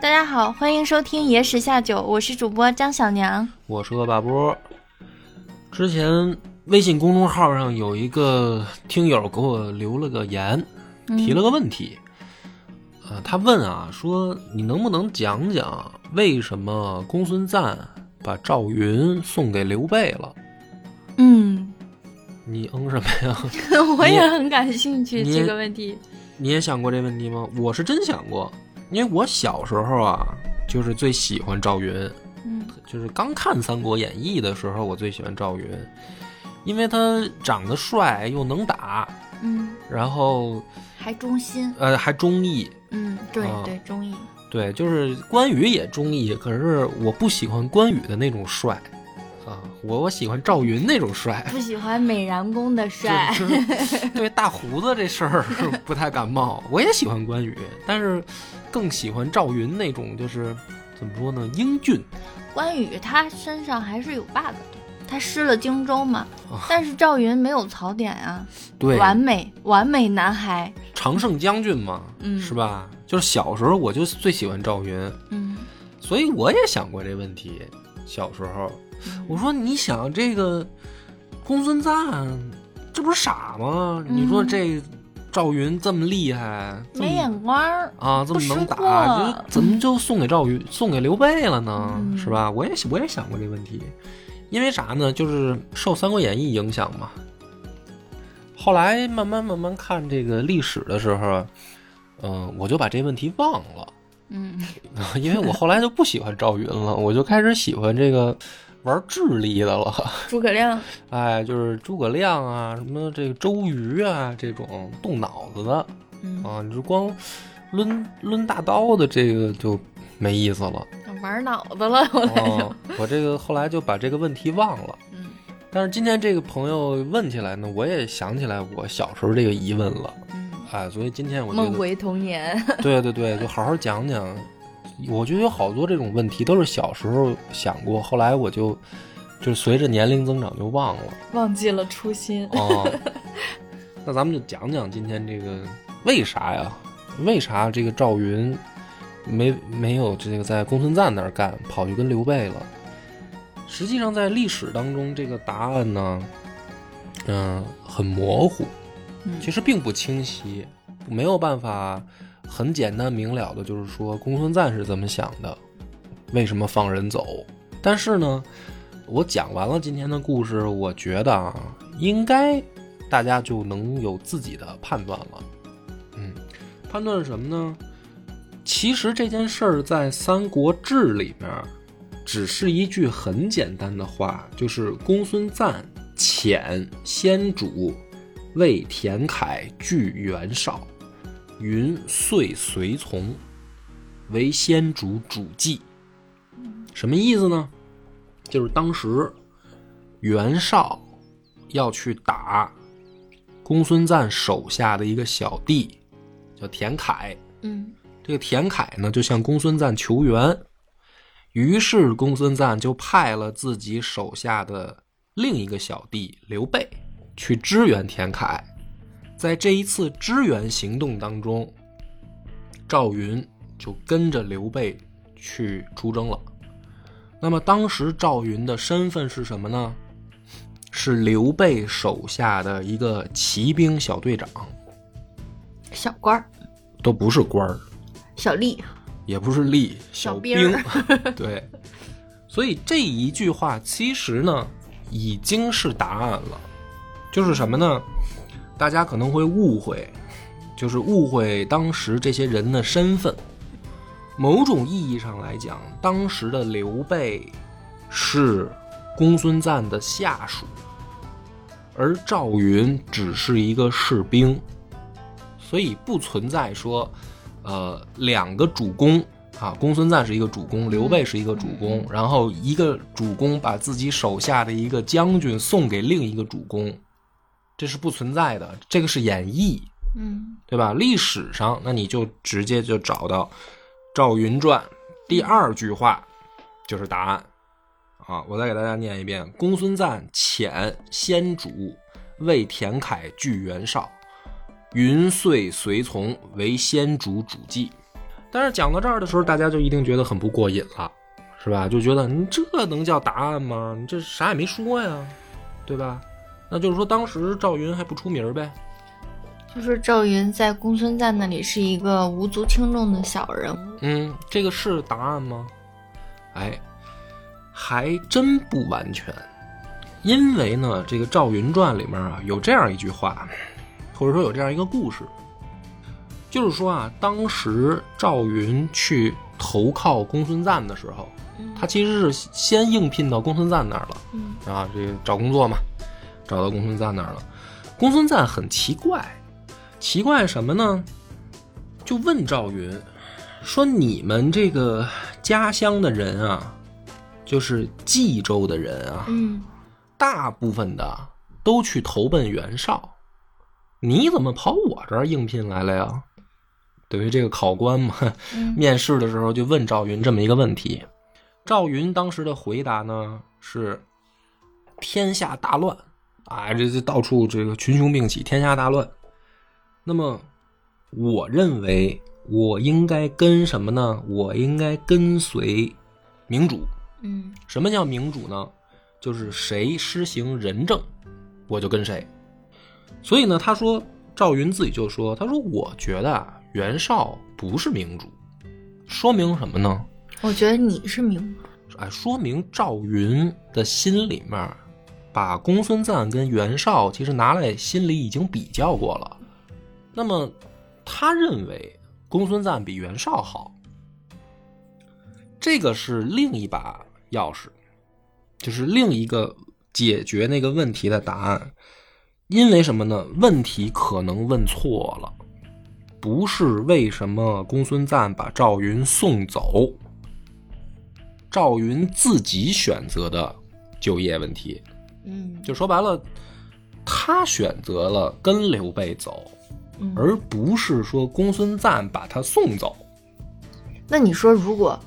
大家好，欢迎收听野史下酒，我是主播张小娘，我是恶霸波。之前微信公众号上有一个听友给我留了个言，提了个问题，他问啊，说你能不能讲讲为什么公孙瓒把赵云送给刘备了？你什么呀？我也很感兴趣这个问题。你也想过这问题吗？我是真想过，因为我小时候啊，就是最喜欢赵云，就是刚看《三国演义》的时候，我最喜欢赵云，因为他长得帅又能打，然后还忠心，还忠义，对，忠义，对，就是关羽也忠义，可是我不喜欢关羽的那种帅。我喜欢赵云那种帅，不喜欢美髯公的帅。对大胡子这事儿不太感冒。我也喜欢关羽，但是更喜欢赵云那种，就是怎么说呢，英俊。关羽他身上还是有 bug 的，他失了荆州嘛，但是赵云没有槽点啊，对，完美男孩，常胜将军嘛，是吧？就是小时候我就最喜欢赵云，所以我也想过这问题，小时候。我说你想这个公孙瓒这不是傻吗？你说这赵云这么厉害，没眼光啊，这么能打，怎么就送给赵云、送给刘备了呢？是吧？我也想过这问题，因为啥呢？就是受《三国演义》影响嘛。后来慢慢看这个历史的时候，我就把这问题忘了。因为我后来就不喜欢赵云了，我就开始喜欢这个。玩智力的了，诸葛亮，就是诸葛亮啊，什么这个周瑜啊，这种动脑子的，你就光抡大刀的这个就没意思了，玩脑子了。我这个后来就把这个问题忘了。但是今天这个朋友问起来呢，我也想起来我小时候这个疑问了，所以今天我觉得梦回童年。对，就好好讲讲。我觉得有好多这种问题都是小时候想过，后来我就随着年龄增长就忘了，忘记了初心。那咱们就讲讲今天这个为啥这个赵云没有这个在公孙瓒那儿干，跑去跟刘备了。实际上在历史当中这个答案呢，很模糊，其实并不清晰，没有办法很简单明了的，就是说公孙瓒是怎么想的，为什么放人走。但是呢，我讲完了今天的故事，我觉得应该大家就能有自己的判断了。判断是什么呢？其实这件事儿在《三国志》里面只是一句很简单的话，就是公孙瓒遣先主为田凯拒袁绍，云遂随从，为先主主祭。什么意思呢？就是当时袁绍要去打公孙瓒手下的一个小弟叫田凯，这个田凯呢就向公孙瓒求援，于是公孙瓒就派了自己手下的另一个小弟刘备去支援田凯。在这一次支援行动当中，赵云就跟着刘备去出征了。那么当时赵云的身份是什么呢？是刘备手下的一个骑兵小队长，小官儿，都不是官儿，小吏也不是吏，小兵。对，所以这一句话其实呢已经是答案了，就是什么呢？大家可能会误会，就是误会当时这些人的身份。某种意义上来讲，当时的刘备是公孙瓒的下属，而赵云只是一个士兵，所以不存在说，两个主公啊，公孙瓒是一个主公，刘备是一个主公，然后一个主公把自己手下的一个将军送给另一个主公。这是不存在的，这个是演绎，对吧？历史上，那你就直接就找到《赵云传》第2句话就是答案啊！我再给大家念一遍：公孙瓒遣先主为田凯拒袁绍，云遂随从为先主主祭。但是讲到这儿的时候，大家就一定觉得很不过瘾了，是吧？就觉得你这能叫答案吗？你这啥也没说呀，对吧？那就是说当时赵云还不出名呗。就是赵云在公孙瓒那里是一个无足轻重的小人物。嗯，这个是答案吗？哎，还真不完全。因为呢，这个《赵云传》里面啊，有这样一句话，或者说有这样一个故事，就是说啊，当时赵云去投靠公孙瓒的时候，他其实是先应聘到公孙瓒那儿了，啊，这个找工作嘛，找到公孙瓒那儿了。公孙瓒很奇怪，奇怪什么呢？就问赵云说：“你们这个家乡的人啊，就是冀州的人啊，大部分的都去投奔袁绍，你怎么跑我这儿应聘来了呀？”对于这个考官嘛，面试的时候就问赵云这么一个问题。赵云当时的回答呢是天下大乱啊，这到处这个群雄并起，天下大乱。那么我认为我应该跟什么呢？我应该跟随明主。什么叫明主呢？就是谁施行仁政，我就跟谁。所以呢，他说赵云自己就说，他说我觉得啊，袁绍不是明主，说明什么呢？我觉得你是明主。哎，说明赵云的心里面，把公孙瓒跟袁绍其实拿来心里已经比较过了。那么他认为公孙瓒比袁绍好，这个是另一把钥匙，就是另一个解决那个问题的答案。因为什么呢？问题可能问错了，不是为什么公孙瓒把赵云送走，赵云自己选择的就业问题。就说白了，他选择了跟刘备走，而不是说公孙瓒把他送走。那你说，如果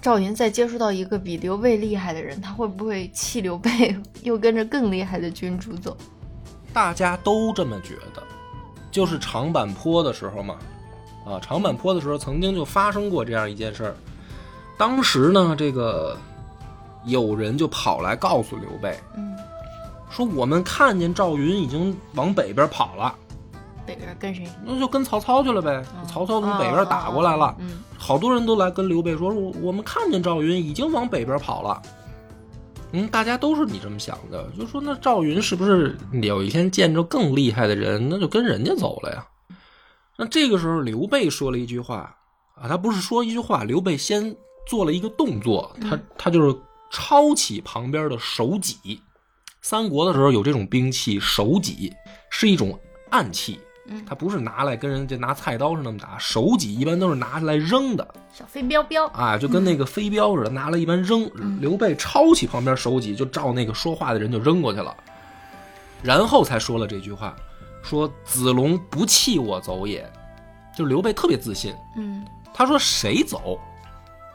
赵云再接触到一个比刘备厉害的人，他会不会弃刘备，又跟着更厉害的君主走？大家都这么觉得，就是长坂坡的时候嘛，啊，长坂坡的时候曾经就发生过这样一件事儿。当时呢，这个有人就跑来告诉刘备，说我们看见赵云已经往北边跑了，北边跟谁？那就跟曹操去了呗。曹操从北边打过来了，好多人都来跟刘备说，我们看见赵云已经往北边跑了。大家都是你这么想的，就说那赵云是不是有一天见着更厉害的人，那就跟人家走了呀？那这个时候刘备说了一句话啊，他不是说一句话，刘备先做了一个动作，他就是抄起旁边的手戟。三国的时候有这种兵器，手戟是一种暗器，他不是拿来跟人家拿菜刀是那么打，手戟一般都是拿来扔的，小飞镖镖啊，就跟那个飞镖似的，拿来一般扔。刘备抄起旁边手戟就照那个说话的人就扔过去了，然后才说了这句话，说子龙不弃我走也。就刘备特别自信，他说谁走，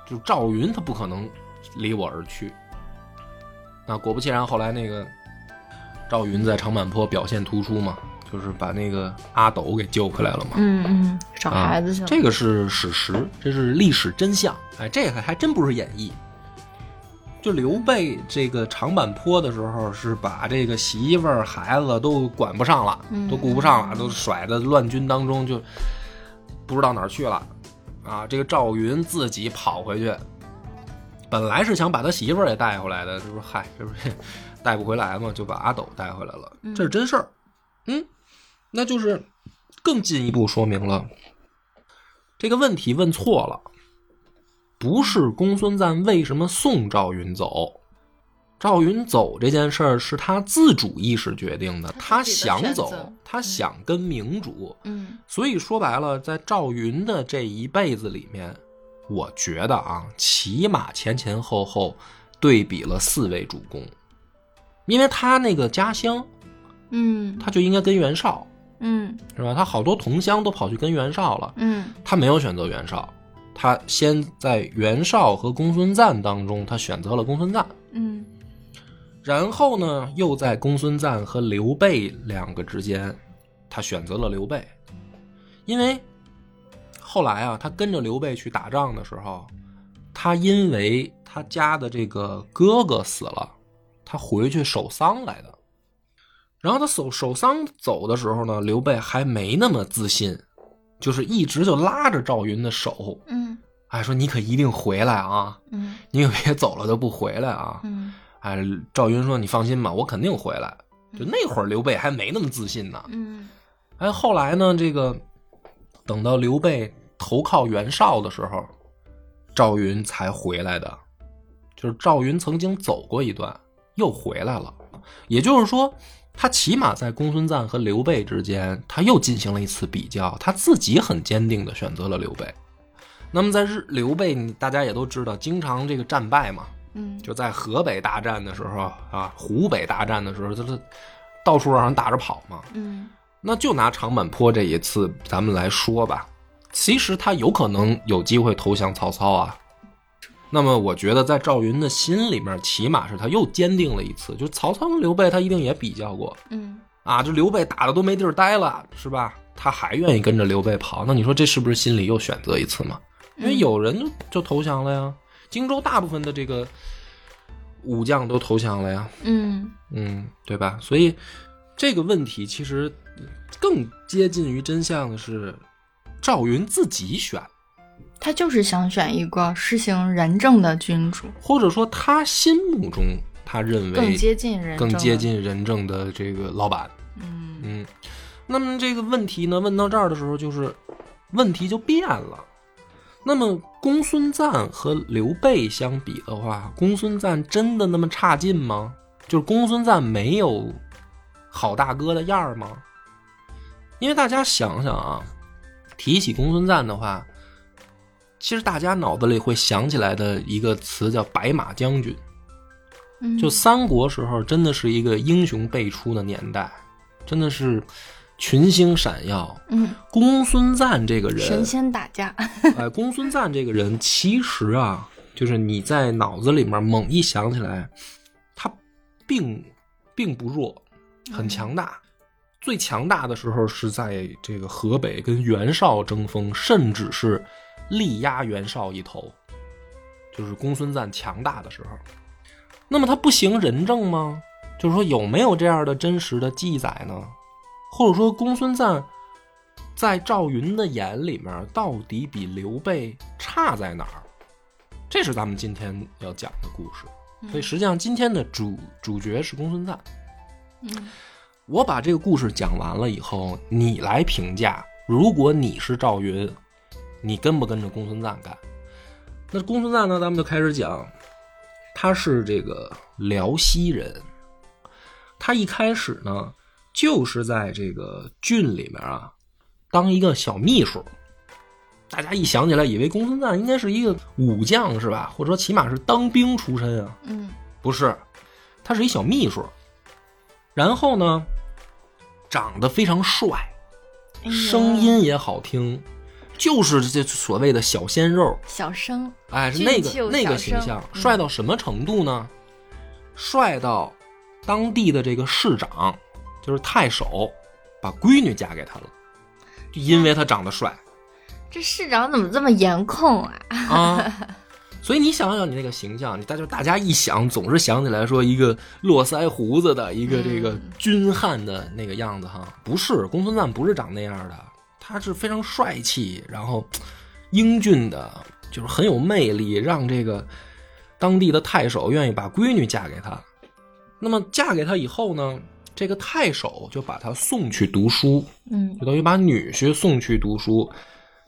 就赵云他不可能离我而去。那果不其然，后来那个赵云在长坂坡表现突出嘛，就是把那个阿斗给救回来了嘛。找孩子去了，这个是史实，这是历史真相。哎，这个还真不是演绎。就刘备这个长坂坡的时候，是把这个媳妇儿孩子都管不上了，都顾不上了，都甩在乱军当中，就不知道哪儿去了啊。这个赵云自己跑回去，本来是想把他媳妇儿也带回来的，这不是嗨，这不是带不回来嘛，就把阿斗带回来了，这是真事儿。那就是更进一步说明了这个问题问错了，不是公孙瓒为什么送赵云走，赵云走这件事儿是他自主意识决定的，他想走，他想跟明主。所以说白了，在赵云的这一辈子里面，我觉得啊，起码前后后对比了4位主公，因为他那个家乡，他就应该跟袁绍，是吧？他好多同乡都跑去跟袁绍了，他没有选择袁绍，他先在袁绍和公孙瓒当中，他选择了公孙瓒，然后呢，又在公孙瓒和刘备两个之间，他选择了刘备，因为后来啊，他跟着刘备去打仗的时候，他因为他家的这个哥哥死了，他回去守丧来的。然后他守丧走的时候呢，刘备还没那么自信，就是一直就拉着赵云的手，嗯，哎，说你可一定回来啊，嗯，你可别走了就不回来啊，嗯，哎，赵云说你放心吧，我肯定回来。就那会儿刘备还没那么自信呢，嗯，哎，后来呢，这个等到刘备投靠袁绍的时候，赵云才回来的，就是赵云曾经走过一段，又回来了。也就是说，他起码在公孙瓒和刘备之间，他又进行了一次比较，他自己很坚定的选择了刘备。那么在刘备，大家也都知道，经常这个战败嘛，嗯，就在河北大战的时候啊，湖北大战的时候，就是到处让人打着跑嘛，嗯，那就拿长坂坡这一次咱们来说吧。其实他有可能有机会投降曹操啊，那么我觉得在赵云的心里面，起码是他又坚定了一次，就曹操跟刘备他一定也比较过，嗯，啊，这刘备打的都没地儿待了，是吧？他还愿意跟着刘备跑，那你说这是不是心里又选择一次嘛？因为有人就投降了呀，荆州大部分的这个武将都投降了呀，嗯嗯，对吧？所以这个问题其实更接近于真相的是，赵云自己选，他就是想选一个施行仁政的君主，或者说他心目中他认为更接近仁政的这个老板。嗯嗯，那么这个问题呢，问到这儿的时候，就是问题就变了。那么公孙瓒和刘备相比的话，公孙瓒真的那么差劲吗？就是公孙瓒没有好大哥的样儿吗？因为大家想想啊，提起公孙瓒的话，其实大家脑子里会想起来的一个词叫白马将军。就三国时候真的是一个英雄辈出的年代，真的是群星闪耀。嗯，公孙瓒这个人神仙打架哎，公孙瓒这个人其实啊，就是你在脑子里面猛一想起来，他并不弱，很强大。最强大的时候是在这个河北跟袁绍争锋，甚至是力压袁绍一头，就是公孙瓒强大的时候。那么他不行仁政吗？就是说有没有这样的真实的记载呢？或者说公孙瓒在赵云的眼里面到底比刘备差在哪儿？这是咱们今天要讲的故事。所以实际上今天的主角是公孙瓒。嗯，我把这个故事讲完了以后，你来评价，如果你是赵云，你跟不跟着公孙瓒干？那公孙瓒呢，咱们就开始讲，他是这个辽西人。他一开始呢，就是在这个郡里面啊，当一个小秘书。大家一想起来，以为公孙瓒应该是一个武将是吧？或者说起码是当兵出身啊。嗯，不是，他是一小秘书。然后呢，长得非常帅，声音也好听，就是这所谓的小鲜肉小生，哎，是那个形象。帅到什么程度呢？帅到当地的这个市长，就是太守，把闺女嫁给他了，就因为他长得帅。这市长怎么这么颜控啊？啊，所以你想想你那个形象，你大家一想总是想起来说一个络腮胡子的一个这个军汉的那个样子哈，不是，公孙瓒不是长那样的，他是非常帅气，然后英俊的，就是很有魅力，让这个当地的太守愿意把闺女嫁给他。那么嫁给他以后呢，这个太守就把他送去读书，嗯，就等于把女婿送去读书。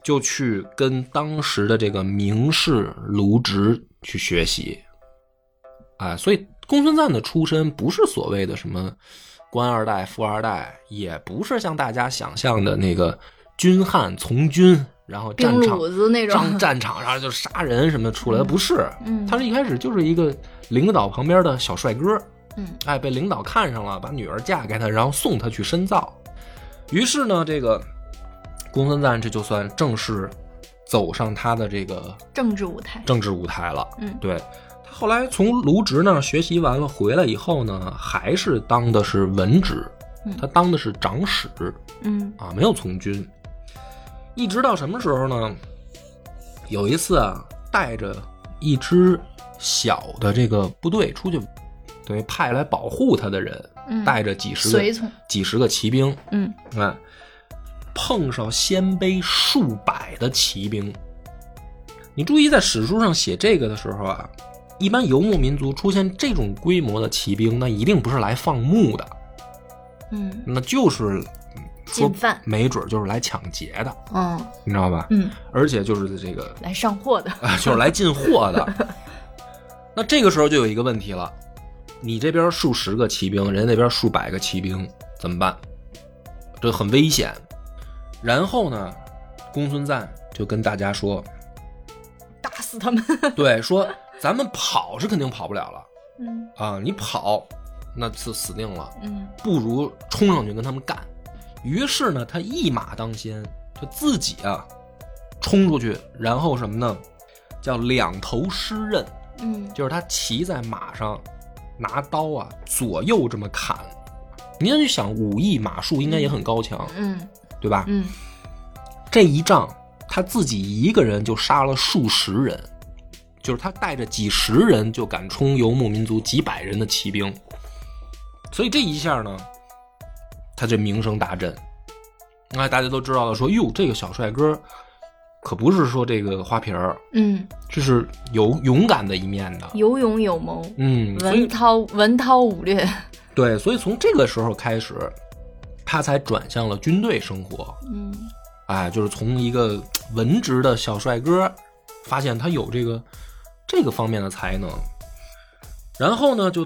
就去跟当时的这个名士卢植去学习，哎，所以公孙瓒的出身不是所谓的什么官二代、富二代，也不是像大家想象的那个军汉从军，然后战场那种上战场上就杀人什么出来的，不是，他是一开始就是一个领导旁边的小帅哥，哎，被领导看上了，把女儿嫁给他，然后送他去深造。于是呢，这个公孙瓒这就算正式走上他的这个政治舞台了。嗯，对，他后来从卢植那学习完了回来以后呢，还是当的是文职，他当的是长史，嗯，啊，没有从军。一直到什么时候呢？有一次啊，带着一支小的这个部队出去，等于派来保护他的人，带着几十个骑兵，碰上鲜卑数百的骑兵。你注意，在史书上写这个的时候啊，一般游牧民族出现这种规模的骑兵，那一定不是来放牧的，那就是说没准就是来抢劫的，你知道吧？而且就是这个来上货的，就是来进货的。那这个时候就有一个问题了，你这边数十个骑兵，人那边数百个骑兵，怎么办？这很危险。然后呢，公孙瓒就跟大家说，打死他们。对，说咱们跑是肯定跑不了了，你跑那是死定了，不如冲上去跟他们干。于是呢，他一马当先，就自己啊冲出去，然后什么呢？叫两头施刃，就是他骑在马上，拿刀啊左右这么砍。你要去想，武艺马术应该也很高强，对吧？这一仗他自己一个人就杀了数十人，就是他带着几十人就敢冲游牧民族几百人的骑兵，所以这一下呢，他这名声大振。那大家都知道了，说哟，这个小帅哥可不是说这个花瓶儿，这是有勇敢的一面的，有勇有谋，文韬武略。对，所以从这个时候开始，他才转向了军队生活，就是从一个文职的小帅哥，发现他有这个方面的才能。然后呢，就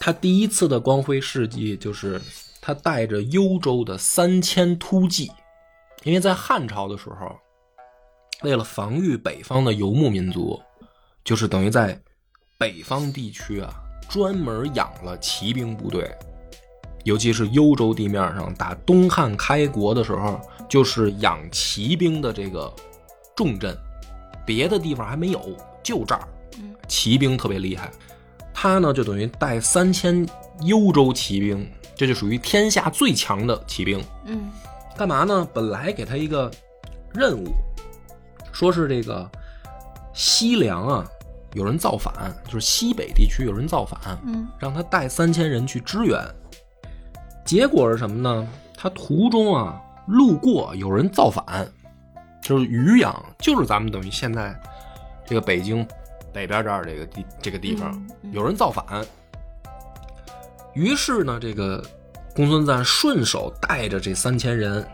他第一次的光辉事迹就是他带着幽州的3000突骑，因为在汉朝的时候，为了防御北方的游牧民族，就是等于在北方地区啊，专门养了骑兵部队。尤其是幽州地面上，打东汉开国的时候，就是养骑兵的这个重镇，别的地方还没有，就这儿骑兵特别厉害。他呢就等于带3000幽州骑兵，这就属于天下最强的骑兵。干嘛呢？本来给他一个任务，说是这个西凉啊有人造反，就是西北地区有人造反，让他带3000人去支援。结果是什么呢？他途中啊路过有人造反，就是渔阳，就是咱们等于现在这个北京北边这儿这个地方有人造反。于是呢，这个公孙瓒顺手带着这3000人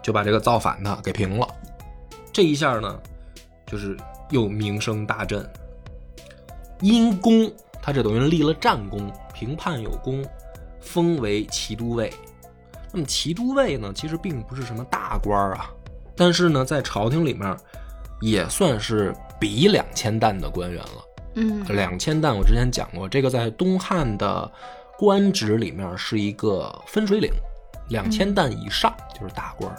就把这个造反的给平了。这一下呢，就是又名声大振。因功，他这等于立了战功，平叛有功，封为骑都尉。那么骑都尉呢，其实并不是什么大官啊，但是呢，在朝廷里面也算是比2000石的官员了。2000石我之前讲过，这个在东汉的官职里面是一个分水岭，2000石以上就是大官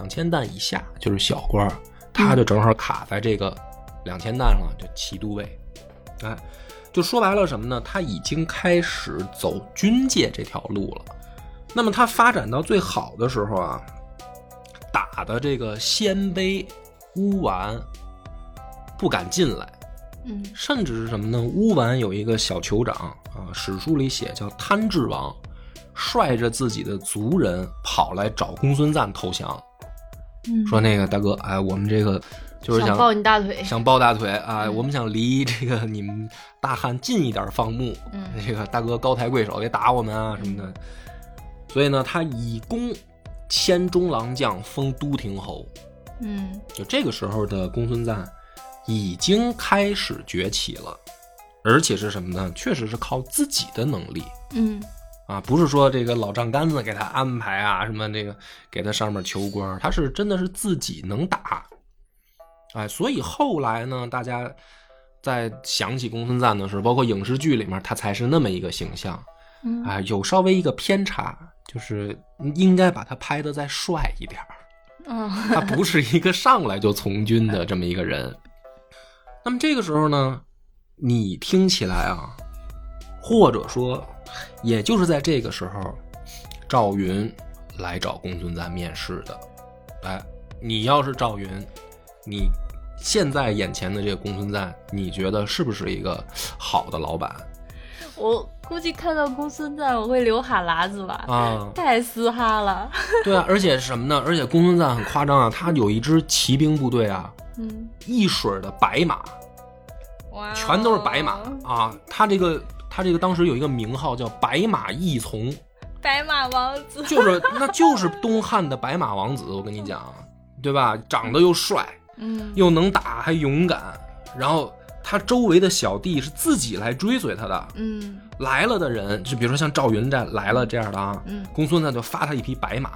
，2000石以下就是小官，他就正好卡在这个2000石了，就骑都尉。就说白了什么呢？他已经开始走军界这条路了。那么他发展到最好的时候啊，打的这个鲜卑、乌丸不敢进来，甚至是什么呢？乌丸有一个小酋长啊，史书里写叫贪治王，率着自己的族人跑来找公孙瓒投降，说那个大哥，我们这个就是想抱你大腿，想抱大腿啊！我们想离这个你们大汉近一点放牧，这个大哥高抬贵手，别打我们啊什么的。所以呢，他以功迁中郎将，封都亭侯。就这个时候的公孙瓒已经开始崛起了，而且是什么呢？确实是靠自己的能力。不是说这个老丈杆子给他安排啊，什么这个给他上面求官，他是真的是自己能打。所以后来呢，大家在想起公孙瓒的时候，包括影视剧里面，他才是那么一个形象。有稍微一个偏差，就是应该把他拍得再帅一点。他不是一个上来就从军的这么一个人。那么这个时候呢，你听起来啊，或者说也就是在这个时候，赵云来找公孙瓒面试的。你要是赵云，你现在眼前的这个公孙瓒，你觉得是不是一个好的老板？我估计看到公孙瓒我会流哈喇子吧，啊，太嘶哈了。对啊，而且什么呢？而且公孙瓒很夸张啊，他有一支骑兵部队啊，嗯，一水的白马，哇，全都是白马啊。他这个当时有一个名号叫白马义从，白马王子，就是那就是东汉的白马王子，我跟你讲，对吧？长得又帅，嗯，又能打，还勇敢，然后。他周围的小弟是自己来追随他的，嗯，来了的人就比如说像赵云来了这样的啊，嗯，公孙瓒就发他一匹白马，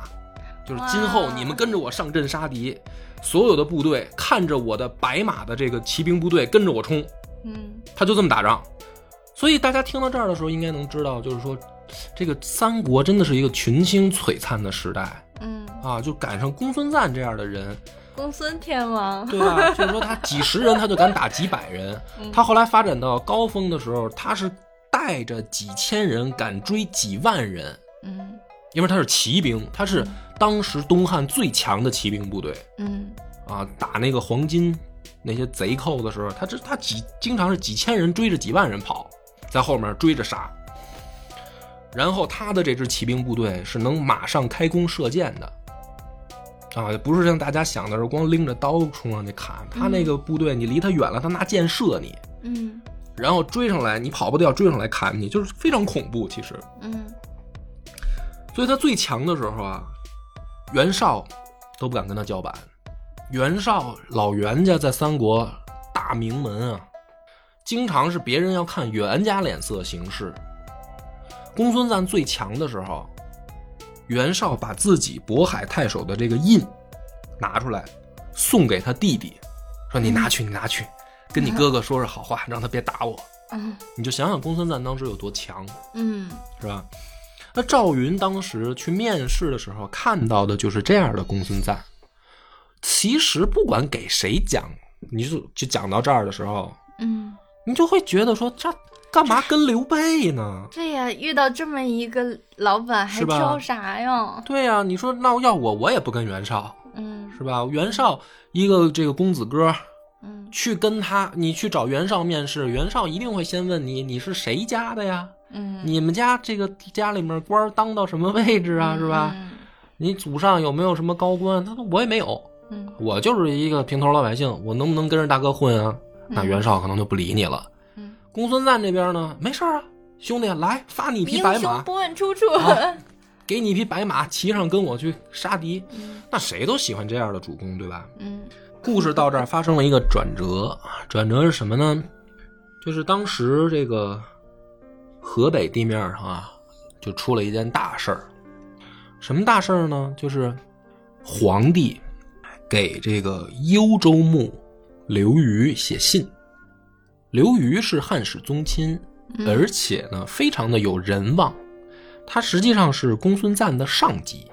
就是今后你们跟着我上阵杀敌，所有的部队看着我的白马的这个骑兵部队跟着我冲，嗯，他就这么打仗。所以大家听到这儿的时候应该能知道，就是说这个三国真的是一个群星璀璨的时代，嗯，啊，就赶上公孙瓒这样的人。公孙天王，对吧？就是说他几十人他就敢打几百人他后来发展到高峰的时候，他是带着几千人敢追几万人，嗯，因为他是骑兵，他是当时东汉最强的骑兵部队，嗯，啊，打那个黄巾那些贼寇的时候，他经常是几千人追着几万人跑，在后面追着杀。然后他的这支骑兵部队是能马上开弓射箭的啊，不是像大家想的是光拎着刀冲上去砍他，那个部队你离他远了他拿箭射你，嗯，然后追上来你跑不掉，追上来砍你，就是非常恐怖其实，嗯，所以他最强的时候啊，袁绍都不敢跟他叫板。袁绍老袁家在三国大名门啊，经常是别人要看袁家脸色行事。公孙瓒最强的时候，袁绍把自己渤海太守的这个印拿出来送给他弟弟，说你拿去你拿去，跟你哥哥说是好话，让他别打我。你就想想公孙瓒当时有多强，嗯，是吧？那赵云当时去面试的时候看到的就是这样的公孙瓒。其实不管给谁讲，你就讲到这儿的时候，嗯，你就会觉得说这干嘛跟刘备呢？对呀，遇到这么一个老板还挑啥呀？对呀，你说那要我也不跟袁绍，嗯，是吧？袁绍一个这个公子哥，嗯，去跟他，你去找袁绍面试，袁绍一定会先问你是谁家的呀？嗯，你们家这个家里面官当到什么位置啊？是吧？你祖上有没有什么高官？他说我也没有，嗯，我就是一个平头老百姓，我能不能跟着大哥混啊？那袁绍可能就不理你了。公孙瓒这边呢，没事啊，兄弟，来发你一匹白马，英雄不问出处，给你一匹白马，骑上跟我去杀敌，那谁都喜欢这样的主公，对吧？嗯，故事到这儿发生了一个转折，转折是什么呢？就是当时这个河北地面上啊，就出了一件大事儿，什么大事儿呢？就是皇帝给这个幽州牧刘虞写信。刘虞是汉室宗亲，而且呢非常的有人望，他实际上是公孙瓒的上级。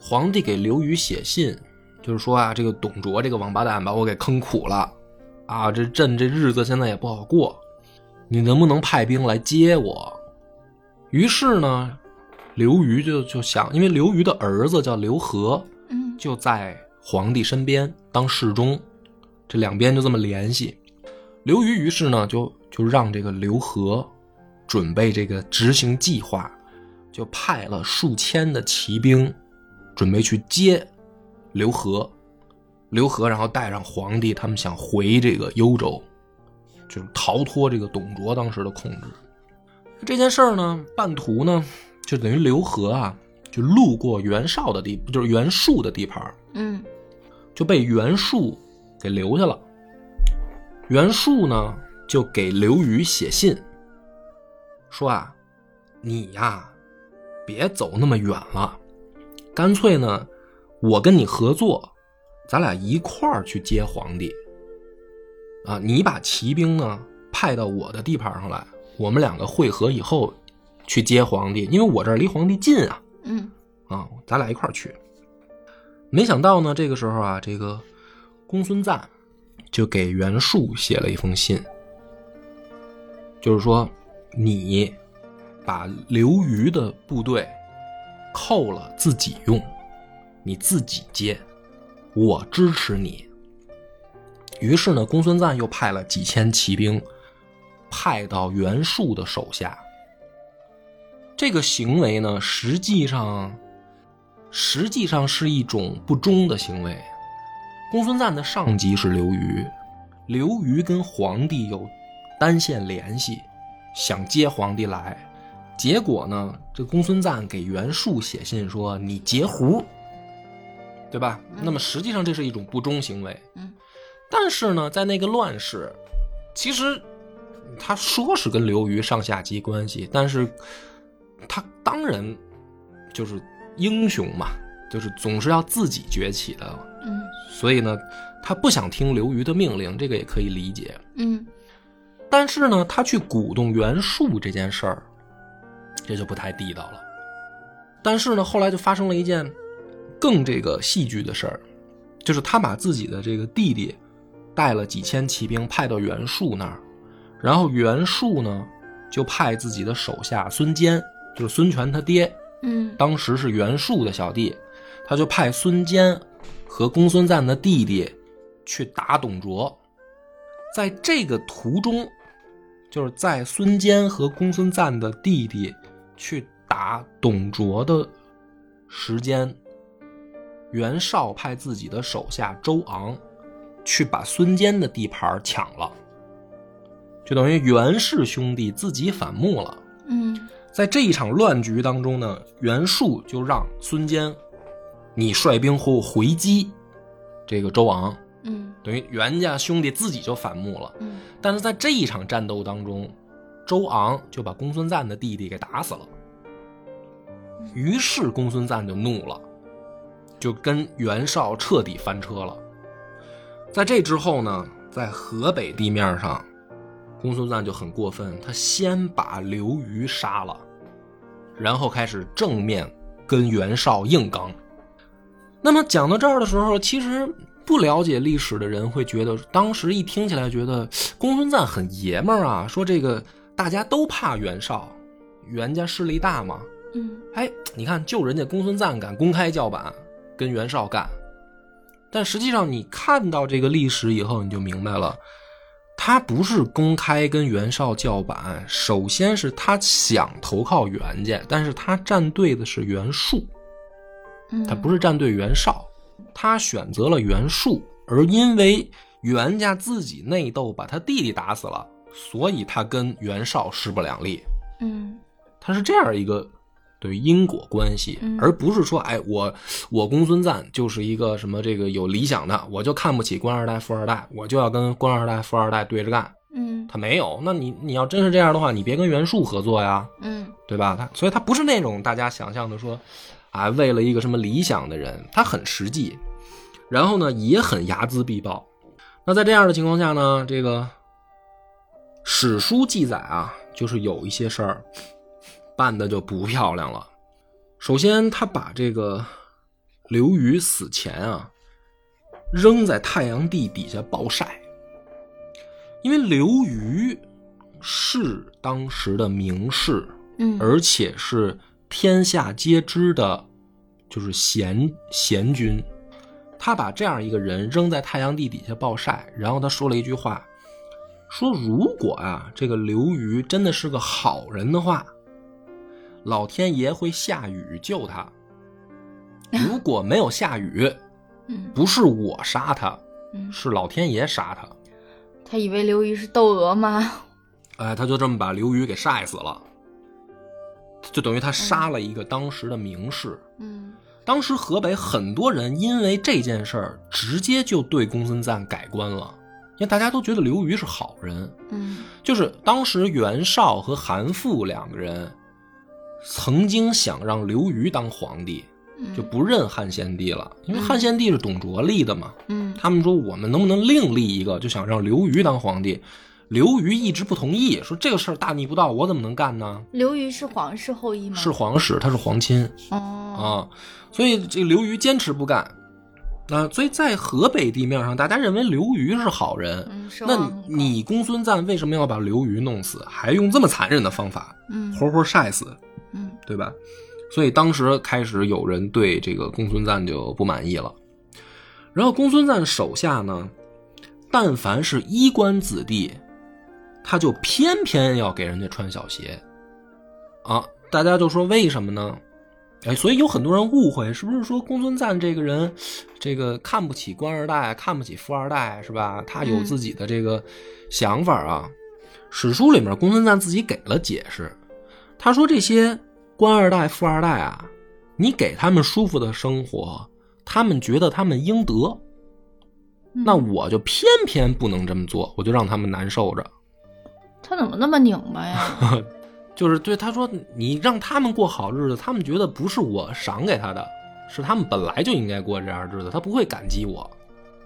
皇帝给刘虞写信，就是说啊，这个董卓这个王八蛋把我给坑苦了啊，这日子现在也不好过，你能不能派兵来接我？于是呢刘虞就想，因为刘虞的儿子叫刘和，就在皇帝身边当侍中，这两边就这么联系。刘虞于是呢就让这个刘和准备这个执行计划，就派了数千的骑兵准备去接刘和然后带上皇帝，他们想回这个幽州，就是逃脱这个董卓当时的控制。这件事儿呢，半途呢就等于刘和啊就路过袁绍的就是袁术的地盘，嗯，就被袁术给留下了。袁术呢就给刘虞写信说啊，你呀别走那么远了，干脆呢我跟你合作，咱俩一块儿去接皇帝啊，你把骑兵呢派到我的地盘上来，我们两个会合以后去接皇帝，因为我这儿离皇帝近啊，嗯，啊，咱俩一块儿去。没想到呢这个时候啊，这个公孙瓒就给袁术写了一封信，就是说你把刘虞的部队扣了自己用，你自己接，我支持你。于是呢，公孙瓒又派了几千骑兵派到袁术的手下。这个行为呢，实际上是一种不忠的行为。公孙瓒的上级是刘虞，刘虞跟皇帝有单线联系，想接皇帝来。结果呢，这公孙瓒给袁术写信说你截胡，对吧？那么实际上这是一种不忠行为。但是呢，在那个乱世，其实他说是跟刘虞上下级关系，但是他当然就是英雄嘛，就是总是要自己崛起的。所以呢，他不想听刘虞的命令，这个也可以理解。但是呢，他去鼓动袁术这件事儿，这就不太地道了。但是呢，后来就发生了一件更这个戏剧的事儿，就是他把自己的这个弟弟带了几千骑兵派到袁术那儿，然后袁术呢就派自己的手下孙坚，就是孙权他爹，当时是袁术的小弟，他就派孙坚和公孙瓒的弟弟去打董卓。在这个途中，就是在孙坚和公孙瓒的弟弟去打董卓的时间，袁绍派自己的手下周昂去把孙坚的地盘抢了，就等于袁氏兄弟自己反目了。在这一场乱局当中呢，袁术就让孙坚你率兵后回击这个周昂，等于袁家兄弟自己就反目了。但是在这一场战斗当中，周昂就把公孙瓒的弟弟给打死了。于是公孙瓒就怒了，就跟袁绍彻底翻车了。在这之后呢，在河北地面上，公孙瓒就很过分，他先把刘虞杀了，然后开始正面跟袁绍硬刚。那么讲到这儿的时候，其实不了解历史的人会觉得，当时一听起来觉得公孙瓒很爷们儿啊，说这个大家都怕袁绍，袁家势力大嘛。你看就人家公孙瓒敢公开叫板跟袁绍干。但实际上你看到这个历史以后，你就明白了，他不是公开跟袁绍叫板，首先是他想投靠袁家，但是他站队的是袁术，他不是站队袁绍，他选择了袁术。而因为袁家自己内斗把他弟弟打死了，所以他跟袁绍势不两立。他是这样一个对因果关系，而不是说我公孙瓒就是一个什么这个有理想的，我就看不起官二代富二代，我就要跟官二代富二代对着干。他没有，那你要真是这样的话，你别跟袁术合作呀，对吧？所以他不是那种大家想象的说为了一个什么理想的人，他很实际，然后呢也很睚眦必报。那在这样的情况下呢，这个史书记载就是有一些事儿办的就不漂亮了。首先他把这个刘虞死前扔在太阳地底下暴晒，因为刘虞是当时的名士，而且是天下皆知的就是贤君，他把这样一个人扔在太阳地底下暴晒，然后他说了一句话，说如果这个刘虞真的是个好人的话，老天爷会下雨救他，如果没有下雨，不是我杀他，是老天爷杀他。他以为刘虞是窦娥吗？他就这么把刘虞给晒死了，就等于他杀了一个当时的名士。当时河北很多人因为这件事儿，直接就对公孙瓒改观了，因为大家都觉得刘虞是好人。就是当时袁绍和韩馥两个人曾经想让刘虞当皇帝，就不认汉献帝了，因为汉献帝是董卓立的嘛。他们说我们能不能另立一个，就想让刘虞当皇帝。刘虞一直不同意，说这个事儿大逆不道，我怎么能干呢？刘虞是皇室后裔吗？是皇室，他是皇亲。所以这刘虞坚持不干。所以在河北地面上，大家认为刘虞是好人。那你公孙瓒为什么要把刘虞弄死，还用这么残忍的方法，活活晒死，对吧？所以当时开始有人对这个公孙瓒就不满意了。然后公孙瓒手下呢，但凡是衣冠子弟，他就偏偏要给人家穿小鞋啊！大家就说为什么呢？哎，所以有很多人误会，是不是说公孙瓒这个人，这个看不起官二代，看不起富二代，是吧？他有自己的这个想法啊。史书里面公孙瓒自己给了解释，他说这些官二代、富二代啊，你给他们舒服的生活，他们觉得他们应得，那我就偏偏不能这么做，我就让他们难受着。他怎么那么拧巴呀？就是对他说，你让他们过好日子，他们觉得不是我赏给他的，是他们本来就应该过这样日子，他不会感激我。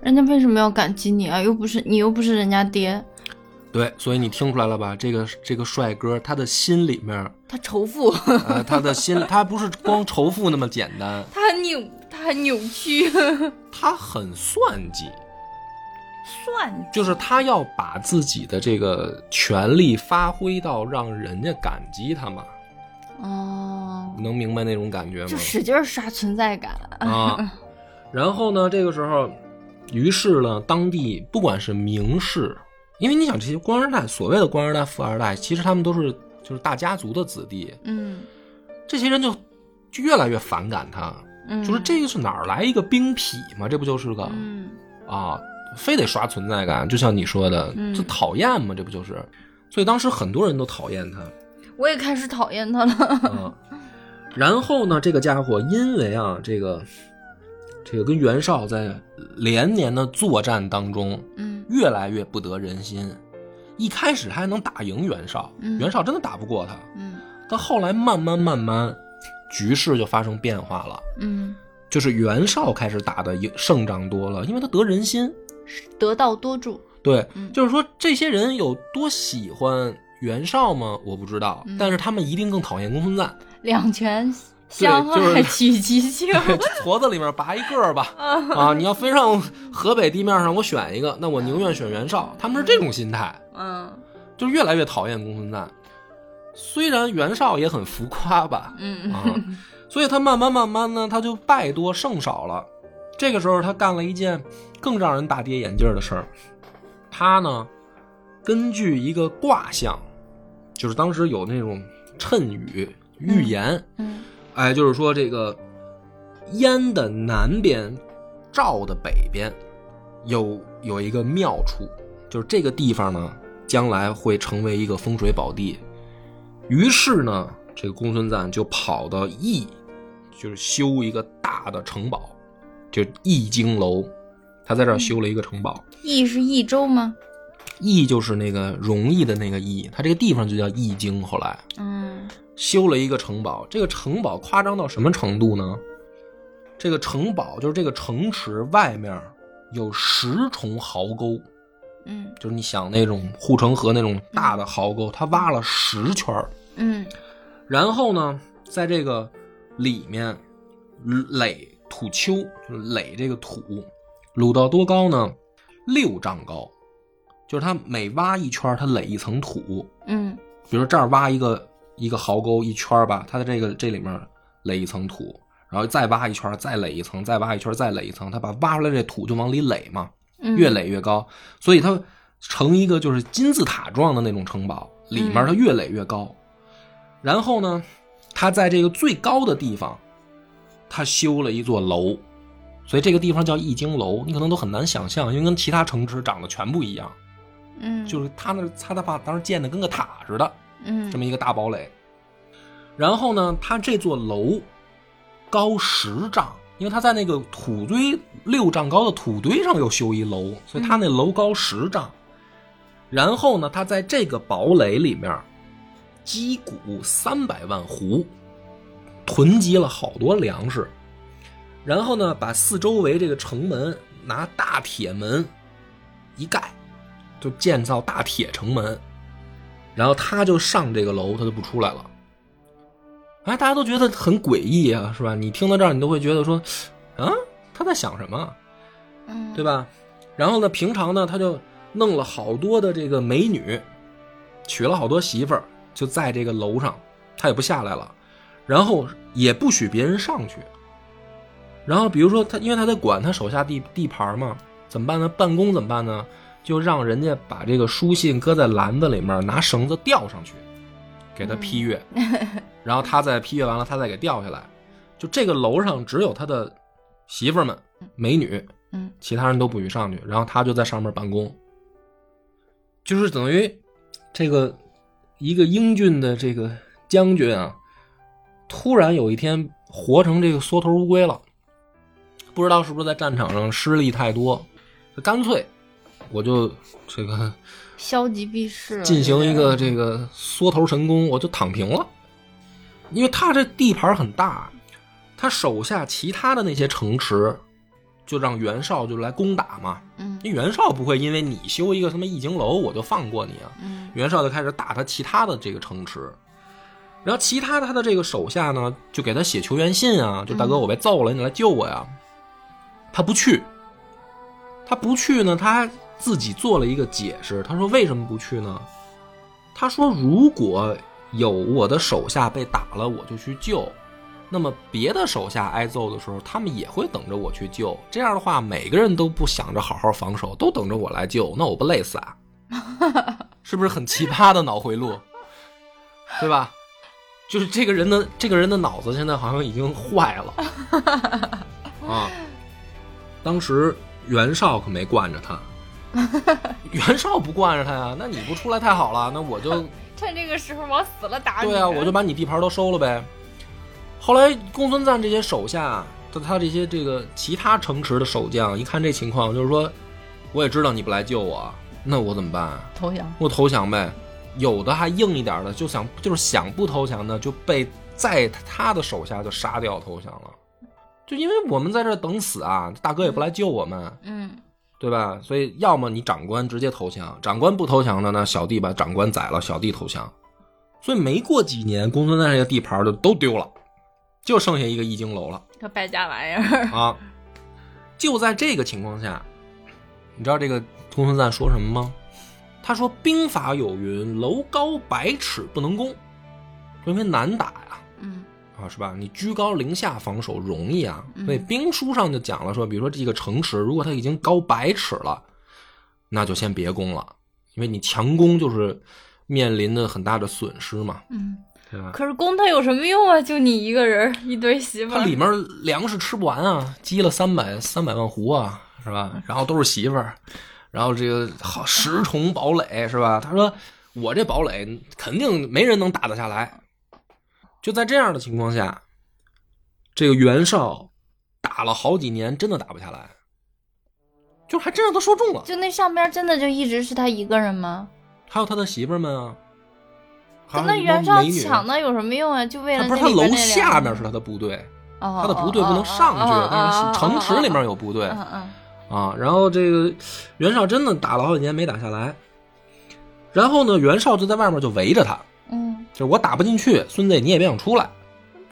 人家为什么要感激你啊？又不是人家爹。对，所以你听出来了吧？这个帅哥，他的心里面他仇富、他的心他不是光仇富那么简单，他很扭曲他很算计。就是他要把自己的这个权力发挥到让人家感激他嘛。哦，能明白那种感觉吗？就使劲刷存在感啊。然后呢，这个时候，于是呢，当地不管是名士，因为你想这些官二代，所谓的官二代、富二代，其实他们都是就是大家族的子弟。嗯，这些人就越来越反感他。嗯，就是这个是哪来一个兵痞嘛？这不就是个啊。非得刷存在感，就像你说的，就讨厌嘛，这不就是？所以当时很多人都讨厌他，我也开始讨厌他了。然后呢，这个家伙因为啊，这个跟袁绍在连年的作战当中，越来越不得人心。一开始还能打赢袁绍，袁绍真的打不过他，但后来慢慢局势就发生变化了，就是袁绍开始打的胜仗多了，因为他得人心。得道多助。对，就是说这些人有多喜欢袁绍吗？我不知道，但是他们一定更讨厌公孙瓒。两全相害取其轻，矬子里面拔一个吧。啊，你要非让河北地面上我选一个，那我宁愿选袁绍。他们是这种心态，就越来越讨厌公孙瓒。虽然袁绍也很浮夸吧，所以他慢慢呢，他就败多胜少了。这个时候他干了一件更让人大跌眼镜的事儿，他呢根据一个卦象，就是当时有那种谶语预言，哎，就是说这个燕的南边，赵的北边有一个妙处，就是这个地方呢将来会成为一个风水宝地。于是呢，这个公孙瓒就跑到邑，就是修一个大的城堡，就邑京楼。他在这儿修了一个城堡。邑是益州吗？邑就是那个容易的那个邑，他这个地方就叫邑京。后来，修了一个城堡。这个城堡夸张到什么程度呢？这个城堡就是这个城池外面有10重壕沟，就是你想那种护城河那种大的壕沟，他挖了10圈，然后呢，在这个里面垒土丘，垒这个土，垒到多高呢？6丈高，就是它每挖一圈，它垒一层土。比如说这儿挖一个壕沟一圈吧，它的这里面垒一层土，然后再挖一圈，再垒一层，再挖一圈，再垒一层，它把挖出来这土就往里垒嘛，越垒越高，所以它成一个就是金字塔状的那种城堡，里面它越垒越高。然后呢，他在这个最高的地方，他修了一座楼，所以这个地方叫易经楼。你可能都很难想象，因为跟其他城池长得全不一样。就是他把当时建的跟个塔似的，这么一个大堡垒。然后呢，他这座楼高10丈，因为他在那个土堆6丈高的土堆上又修一楼，所以他那楼高10丈。然后呢，他在这个堡垒里面击鼓300万斛，囤积了好多粮食。然后呢，把四周围这个城门拿大铁门一盖，就建造大铁城门。然后他就上这个楼，他就不出来了。哎，大家都觉得很诡异啊，是吧？你听到这儿，你都会觉得说，啊，他在想什么，对吧？然后呢，平常呢，他就弄了好多的这个美女，娶了好多媳妇儿。就在这个楼上，他也不下来了，然后也不许别人上去。然后比如说他，因为他在管他手下地盘嘛，怎么办呢？办公怎么办呢？就让人家把这个书信搁在篮子里面，拿绳子吊上去，给他批阅，然后他再批阅完了，他再给吊下来。就这个楼上只有他的媳妇们、美女，其他人都不许上去，然后他就在上面办公。就是等于这个一个英俊的这个将军啊，突然有一天活成这个缩头乌龟了。不知道是不是在战场上失利太多，就干脆我就这个消极避世，进行一个这个缩头神功，我就躺平了。因为他这地盘很大，他手下其他的那些城池就让袁绍就来攻打嘛。因为袁绍不会因为你修一个什么易经楼我就放过你啊。袁绍就开始打他其他的这个城池，然后其他他的这个手下呢就给他写求援信啊，就大哥我被揍了，你来救我呀。他不去呢，他自己做了一个解释。他说为什么不去呢？他说如果有我的手下被打了我就去救，那么别的手下挨揍的时候他们也会等着我去救，这样的话每个人都不想着好好防守，都等着我来救，那我不累死啊？是不是很奇葩的脑回路，对吧？就是这个人的脑子现在好像已经坏了啊。当时袁绍可没惯着他，袁绍不惯着他呀，那你不出来太好了，那我就趁这个时候往死了打你。对啊，我就把你地盘都收了呗。后来公孙瓒这些手下，他这些这个其他城池的守将一看这情况，就是说我也知道你不来救我，那我怎么办啊？投降，我投降呗。有的还硬一点的，就是想不投降的，就被在他的手下就杀掉投降了。就因为我们在这等死啊，大哥也不来救我们，对吧？所以要么你长官直接投降，长官不投降的呢，小弟把长官宰了，小弟投降。所以没过几年，公孙瓒这个地盘就都丢了，就剩下一个易经楼了，这败家玩意儿啊！就在这个情况下，你知道这个公孙瓒说什么吗？他说：“兵法有云，楼高百尺不能攻，因为难打呀。”啊，是吧？你居高临下防守容易啊，所以兵书上就讲了说，比如说这个城池，如果它已经高百尺了，那就先别攻了，因为你强攻就是面临的很大的损失嘛。对吧？可是攻它有什么用啊？就你一个人，一堆媳妇儿，它里面粮食吃不完啊，积了300万斛啊，是吧？然后都是媳妇儿，然后这个好10重堡垒是吧？他说我这堡垒肯定没人能打得下来。就在这样的情况下，这个袁绍打了好几年真的打不下来，就还真让他说中了。就那上边真的就一直是他一个人吗？还有他的媳妇们啊。那袁绍抢的有什么用啊？就为了那边那两个人。不是，他楼下面是他的部队，他的部队不能上去，但是城池里面有部队啊。然后这个袁绍真的打了好几年没打下来，然后呢袁绍就在外面就围着他，就是我打不进去，孙子你也别想出来。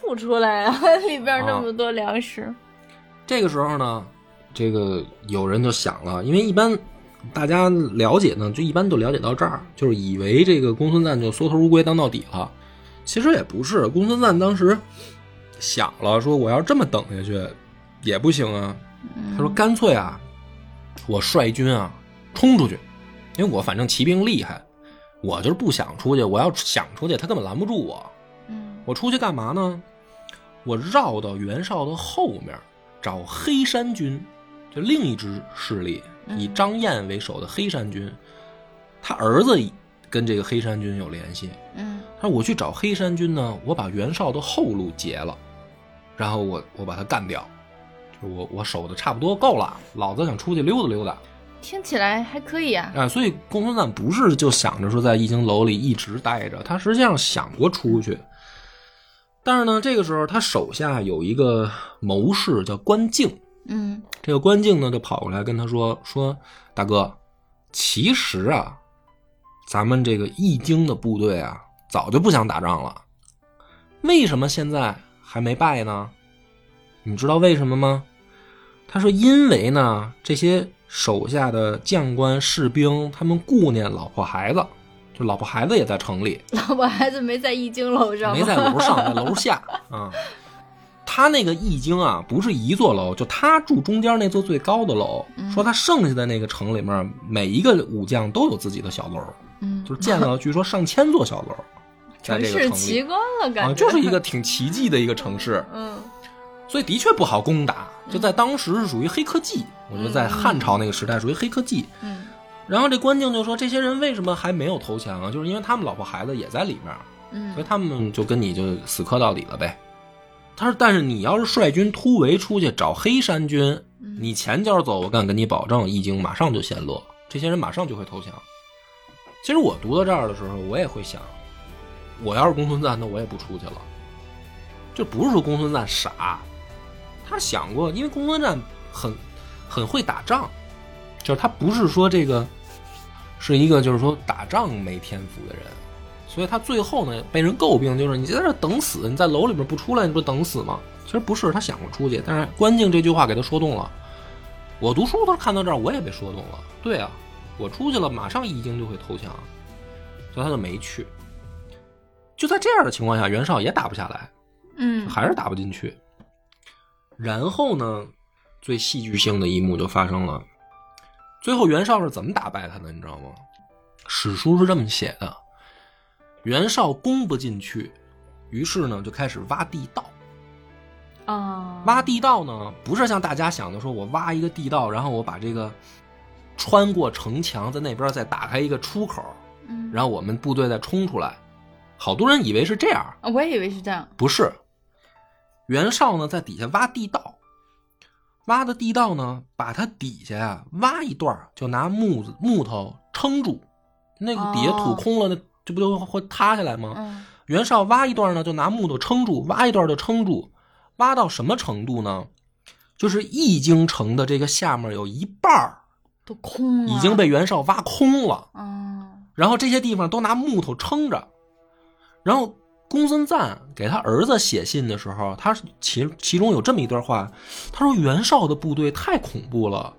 不出来啊，里边那么多粮食。这个时候呢，这个有人就想了，因为一般大家了解呢，就一般都了解到这儿，就是以为这个公孙瓒就缩头乌龟当到底了，其实也不是。公孙瓒当时想了，说我要这么等下去也不行啊，他说干脆啊，我率军啊冲出去，因为我反正骑兵厉害。我就是不想出去，我要想出去他根本拦不住我。我出去干嘛呢？我绕到袁绍的后面找黑山军，就另一支势力，以张燕为首的黑山军，他儿子跟这个黑山军有联系。他说我去找黑山军呢，我把袁绍的后路截了，然后我把他干掉，就是我守的差不多够了，老子想出去溜达溜达。听起来还可以啊，所以公孙瓒不是就想着说在易经楼里一直待着，他实际上想过出去。但是呢，这个时候他手下有一个谋士叫关敬，这个关敬呢就跑过来跟他说大哥，其实啊，咱们这个易经的部队啊，早就不想打仗了，为什么现在还没败呢？你知道为什么吗？他说因为呢，这些手下的将官士兵他们顾念老婆孩子，就老婆孩子也在城里，老婆孩子没在易经楼上，没在楼上，在楼下啊。他那个易经啊不是一座楼，就他住中间那座最高的楼，说他剩下的那个城里面每一个武将都有自己的小楼，就是建了据说上千座小楼，在这个城市奇观了感觉、就是一个挺奇迹的一个城市。嗯，所以的确不好攻打，就在当时是属于黑科技，我觉得在汉朝那个时代属于黑科技。嗯，然后这关敬就说这些人为什么还没有投降啊，就是因为他们老婆孩子也在里面，所以他们就跟你就死磕到底了呗。他说但是你要是率军突围出去找黑山军，你前脚走，我敢跟你保证易经马上就陷落，这些人马上就会投降。其实我读到这儿的时候我也会想，我要是公孙瓒那我也不出去了。这不是说公孙瓒傻，他想过，因为公孙瓒很会打仗，就是他不是说这个是一个就是说打仗没天赋的人，所以他最后呢被人诟病，就是你在这等死，你在楼里面不出来，你不等死吗？其实不是，他想过出去，但是关敬这句话给他说动了。我读书都看到这儿，我也被说动了。对啊，我出去了，马上易经就会投降，所以他就没去。就在这样的情况下，袁绍也打不下来，还是打不进去。然后呢，最戏剧性的一幕就发生了。最后袁绍是怎么打败他的，你知道吗？史书是这么写的。袁绍攻不进去，于是呢就开始挖地道。挖地道呢不是像大家想的说我挖一个地道，然后我把这个穿过城墙，在那边再打开一个出口，然后我们部队再冲出来。好多人以为是这样，我也以为是这样。不是，袁绍呢在底下挖地道，挖的地道呢把它底下啊挖一段，就拿木头撑住，那个底下土空了，那这不就会塌下来吗？袁绍挖一段呢，就拿木头撑住，挖一段就撑住，挖到什么程度呢？就是易经城的这个下面有一半都空了，已经被袁绍挖空了。然后这些地方都拿木头撑着。然后公孙瓒给他儿子写信的时候，他其中有这么一段话，他说袁绍的部队太恐怖了，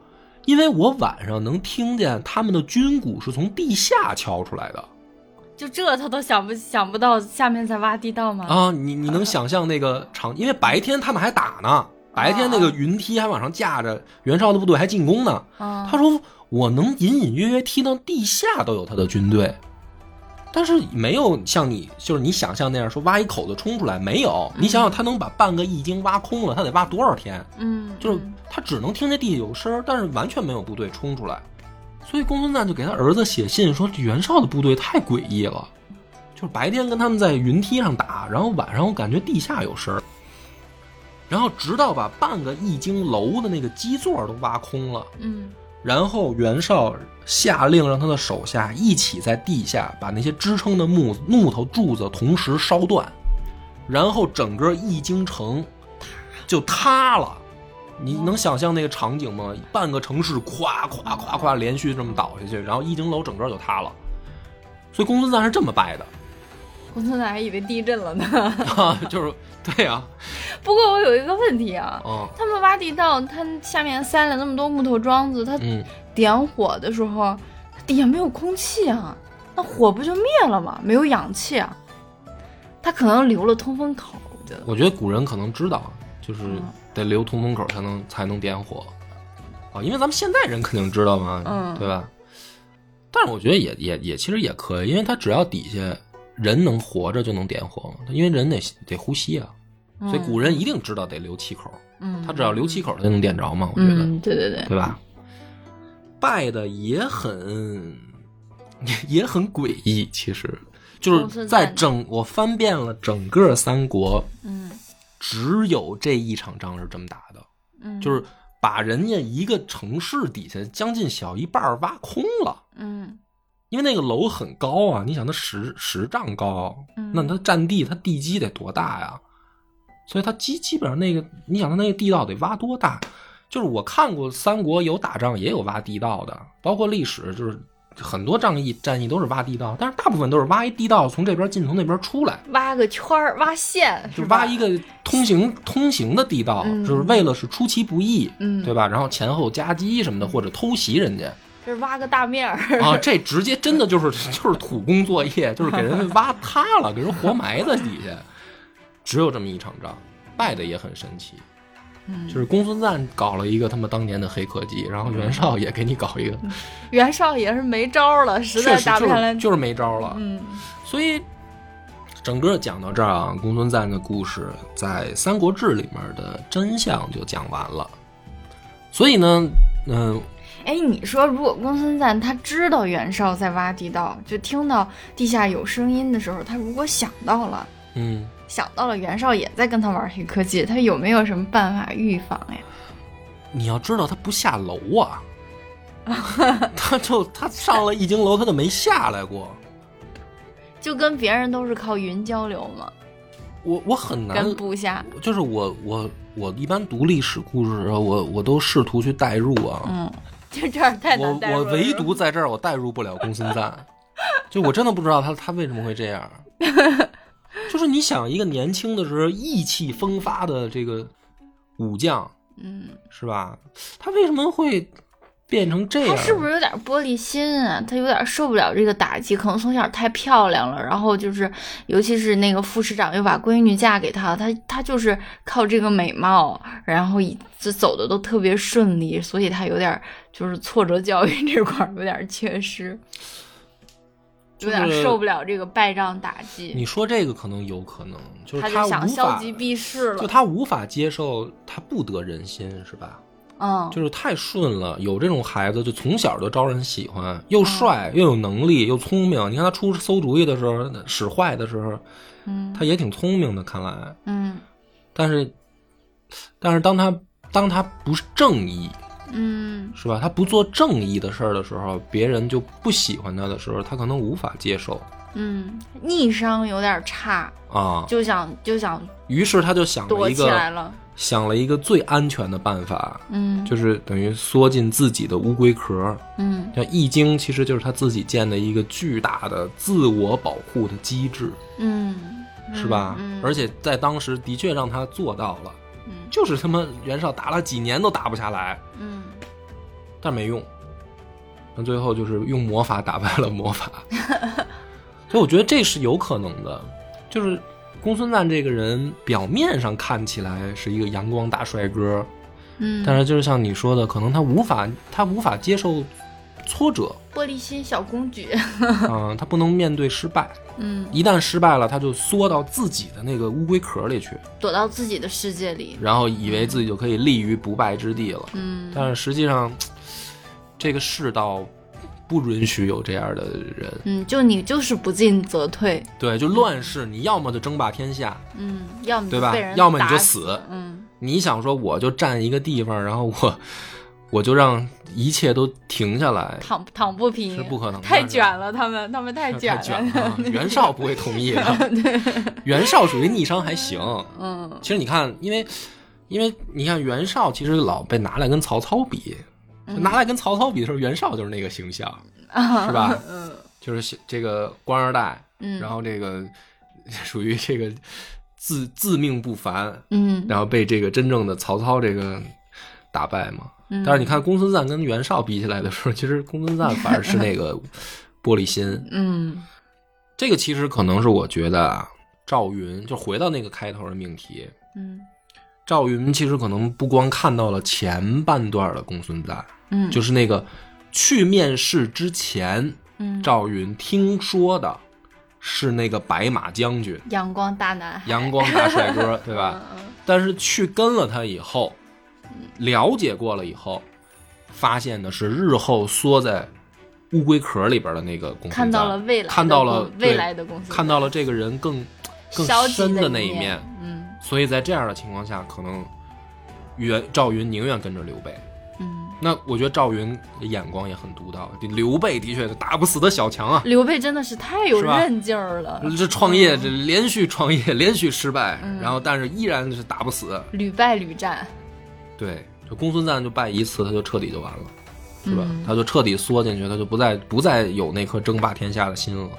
因为我晚上能听见他们的军鼓是从地下敲出来的。就这他都想不到下面在挖地道吗？你能想象那个场，因为白天他们还打呢，白天那个云梯还往上架着，袁绍的部队还进攻呢。他说我能隐隐约约听到地下都有他的军队，但是没有像你就是你想象那样说挖一口子冲出来，没有。你想想他能把半个易经挖空了，他得挖多少天？就是他只能听见地有声，但是完全没有部队冲出来。所以公孙瓒就给他儿子写信说袁绍的部队太诡异了，就是白天跟他们在云梯上打，然后晚上我感觉地下有声，然后直到把半个易经楼的那个基座都挖空了，然后袁绍下令让他的手下一起在地下把那些支撑的木头柱子同时烧断，然后整个易经城就塌了。你能想象那个场景吗？半个城市咵咵咵咵连续这么倒下去，然后易经楼整个就塌了。所以公孙瓒是这么败的。公孙瓒还以为地震了呢。就是对啊。不过我有一个问题啊，他们挖地道，他下面塞了那么多木头桩子，他点火的时候，他底下没有空气啊，那火不就灭了吗？没有氧气啊，他可能留了通风口。我觉得古人可能知道，就是得留通风口才能点火啊，因为咱们现在人肯定知道嘛，对吧？但是我觉得也其实也可以，因为他只要底下人能活着就能点火嘛，因为人得呼吸啊，所以古人一定知道得留气口，他只要留气口就能点着嘛，我觉得，对，对吧？败的也很诡异，其实就是在我翻遍了整个三国，只有这一场仗是这么打的，就是把人家一个城市底下将近小一半挖空了，因为那个楼很高啊，你想它十丈高，那它占地它地基得多大呀？所以它基本上那个，你想它那个地道得挖多大？就是我看过三国有打仗也有挖地道的，包括历史就是很多战役都是挖地道，但是大部分都是挖一地道从这边进从那边出来，挖个圈挖线，就挖一个通行的地道，就是为了是出其不意，对吧？然后前后夹击什么的，或者偷袭人家，这是挖个大面啊，这直接真的就是土工作业，就是给人挖塌了，给人活埋在底下。只有这么一场仗，败的也很神奇。就是公孙瓒搞了一个他们当年的黑科技，然后袁绍也给你搞一个，袁绍也是没招了，实在打不下来，就是没招了。所以整个讲到这儿啊，公孙瓒的故事在《三国志》里面的真相就讲完了。所以呢，你说如果公孙瓒他知道袁绍在挖地道，就听到地下有声音的时候，他如果想到了，想到了袁绍也在跟他玩黑科技，他有没有什么办法预防呀？你要知道他不下楼啊，他上了一经楼他就没下来过，就跟别人都是靠云交流嘛。我很难跟部下，就是我一般读历史故事，我都试图去代入啊，就这样太难代入了。我唯独在这儿我代入不了公孙瓒，就我真的不知道他为什么会这样。就是你想一个年轻的时候意气风发的这个武将，是吧？他为什么会变成这样？他是不是有点玻璃心啊？他有点受不了这个打击，可能从小太漂亮了，然后就是，尤其是那个副市长又把闺女嫁给他，他就是靠这个美貌，然后这走的都特别顺利，所以他有点就是挫折教育这块有点缺失。就是、有点受不了这个败仗打击。你说这个可能有可能，就是他就想消极避世了，就他无法接受，他不得人心，是吧？就是太顺了，有这种孩子就从小就招人喜欢，又帅、又有能力又聪明。你看他出馊主意的时候，使坏的时候，他也挺聪明的，看来，但是当他不是正义。是吧？他不做正义的事儿的时候，别人就不喜欢他的时候，他可能无法接受。逆商有点差啊，就想，于是他就想了一个躲起来了，想了一个最安全的办法。就是等于缩进自己的乌龟壳。像《易经》其实就是他自己建的一个巨大的自我保护的机制。是吧？而且在当时的确让他做到了。就是他妈袁绍打了几年都打不下来，但没用，那最后就是用魔法打败了魔法。所以我觉得这是有可能的，就是公孙瓒这个人表面上看起来是一个阳光大帅哥，但是就是像你说的，可能他无法接受挫折，玻璃心小公举。他不能面对失败。一旦失败了，他就缩到自己的那个乌龟壳里去，躲到自己的世界里，然后以为自己就可以立于不败之地了。但是实际上，这个世道不允许有这样的人。就你就是不进则退。对，就乱世，你要么就争霸天下，要么对吧？要么你就死。你想说我就占一个地方，然后我就让一切都停下来，躺不平是不可能的，太卷了，他们太卷了。袁绍不会同意的。袁绍属于逆商还行。其实你看，因为你看袁绍其实老被拿来跟曹操比，拿来跟曹操比的时候，袁绍就是那个形象，是吧？就是这个官二代，然后这个属于这个自命不凡，然后被这个真正的曹操这个打败嘛。但是你看公孙瓒跟袁绍比起来的时候，其实公孙瓒反而是那个玻璃心。这个其实可能是我觉得啊，赵云就回到那个开头的命题。赵云其实可能不光看到了前半段的公孙瓒，就是那个去面试之前，赵云听说的是那个白马将军，阳光大男孩，阳光大帅哥，对吧？但是去跟了他以后。了解过了以后，发现的是日后缩在乌龟壳里边的那个公孙瓒，看到了这个人更深的那一面。所以在这样的情况下，可能赵云宁愿跟着刘备。那我觉得赵云眼光也很独到，刘备的确打不死的小强啊，刘备真的是太有韧劲儿了。这创业，这连续创业，连续失败，然后但是依然是打不死，屡败屡战。对，就公孙瓒就败一次，他就彻底就完了，是吧？他就彻底缩进去，他就不再有那颗争霸天下的心了。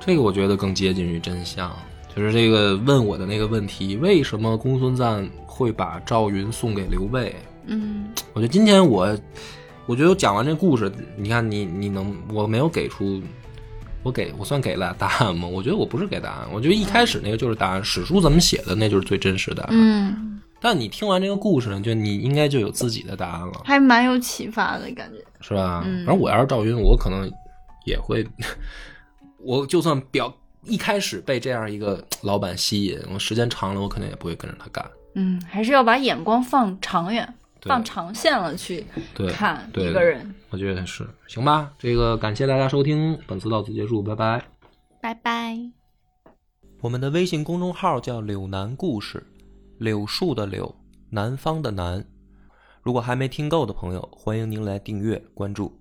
这个我觉得更接近于真相，就是这个问我的那个问题，为什么公孙瓒会把赵云送给刘备？我觉得今天我觉得我讲完这故事，你看你能，我没有给出我算给了答案吗？我觉得我不是给答案，我觉得一开始那个就是答案，史书怎么写的那就是最真实的答案。嗯，但你听完这个故事，就你应该就有自己的答案了，还蛮有启发的感觉，是吧？嗯，反正我要是赵云，我可能也会，我就算一开始被这样一个老板吸引，我时间长了，我可能也不会跟着他干。嗯，还是要把眼光放长远。放长线了去看一个人，我觉得是行吧。这个感谢大家收听，本次到此结束，拜拜，拜拜。我们的微信公众号叫柳南故事，柳树的柳，南方的南。如果还没听够的朋友，欢迎您来订阅关注。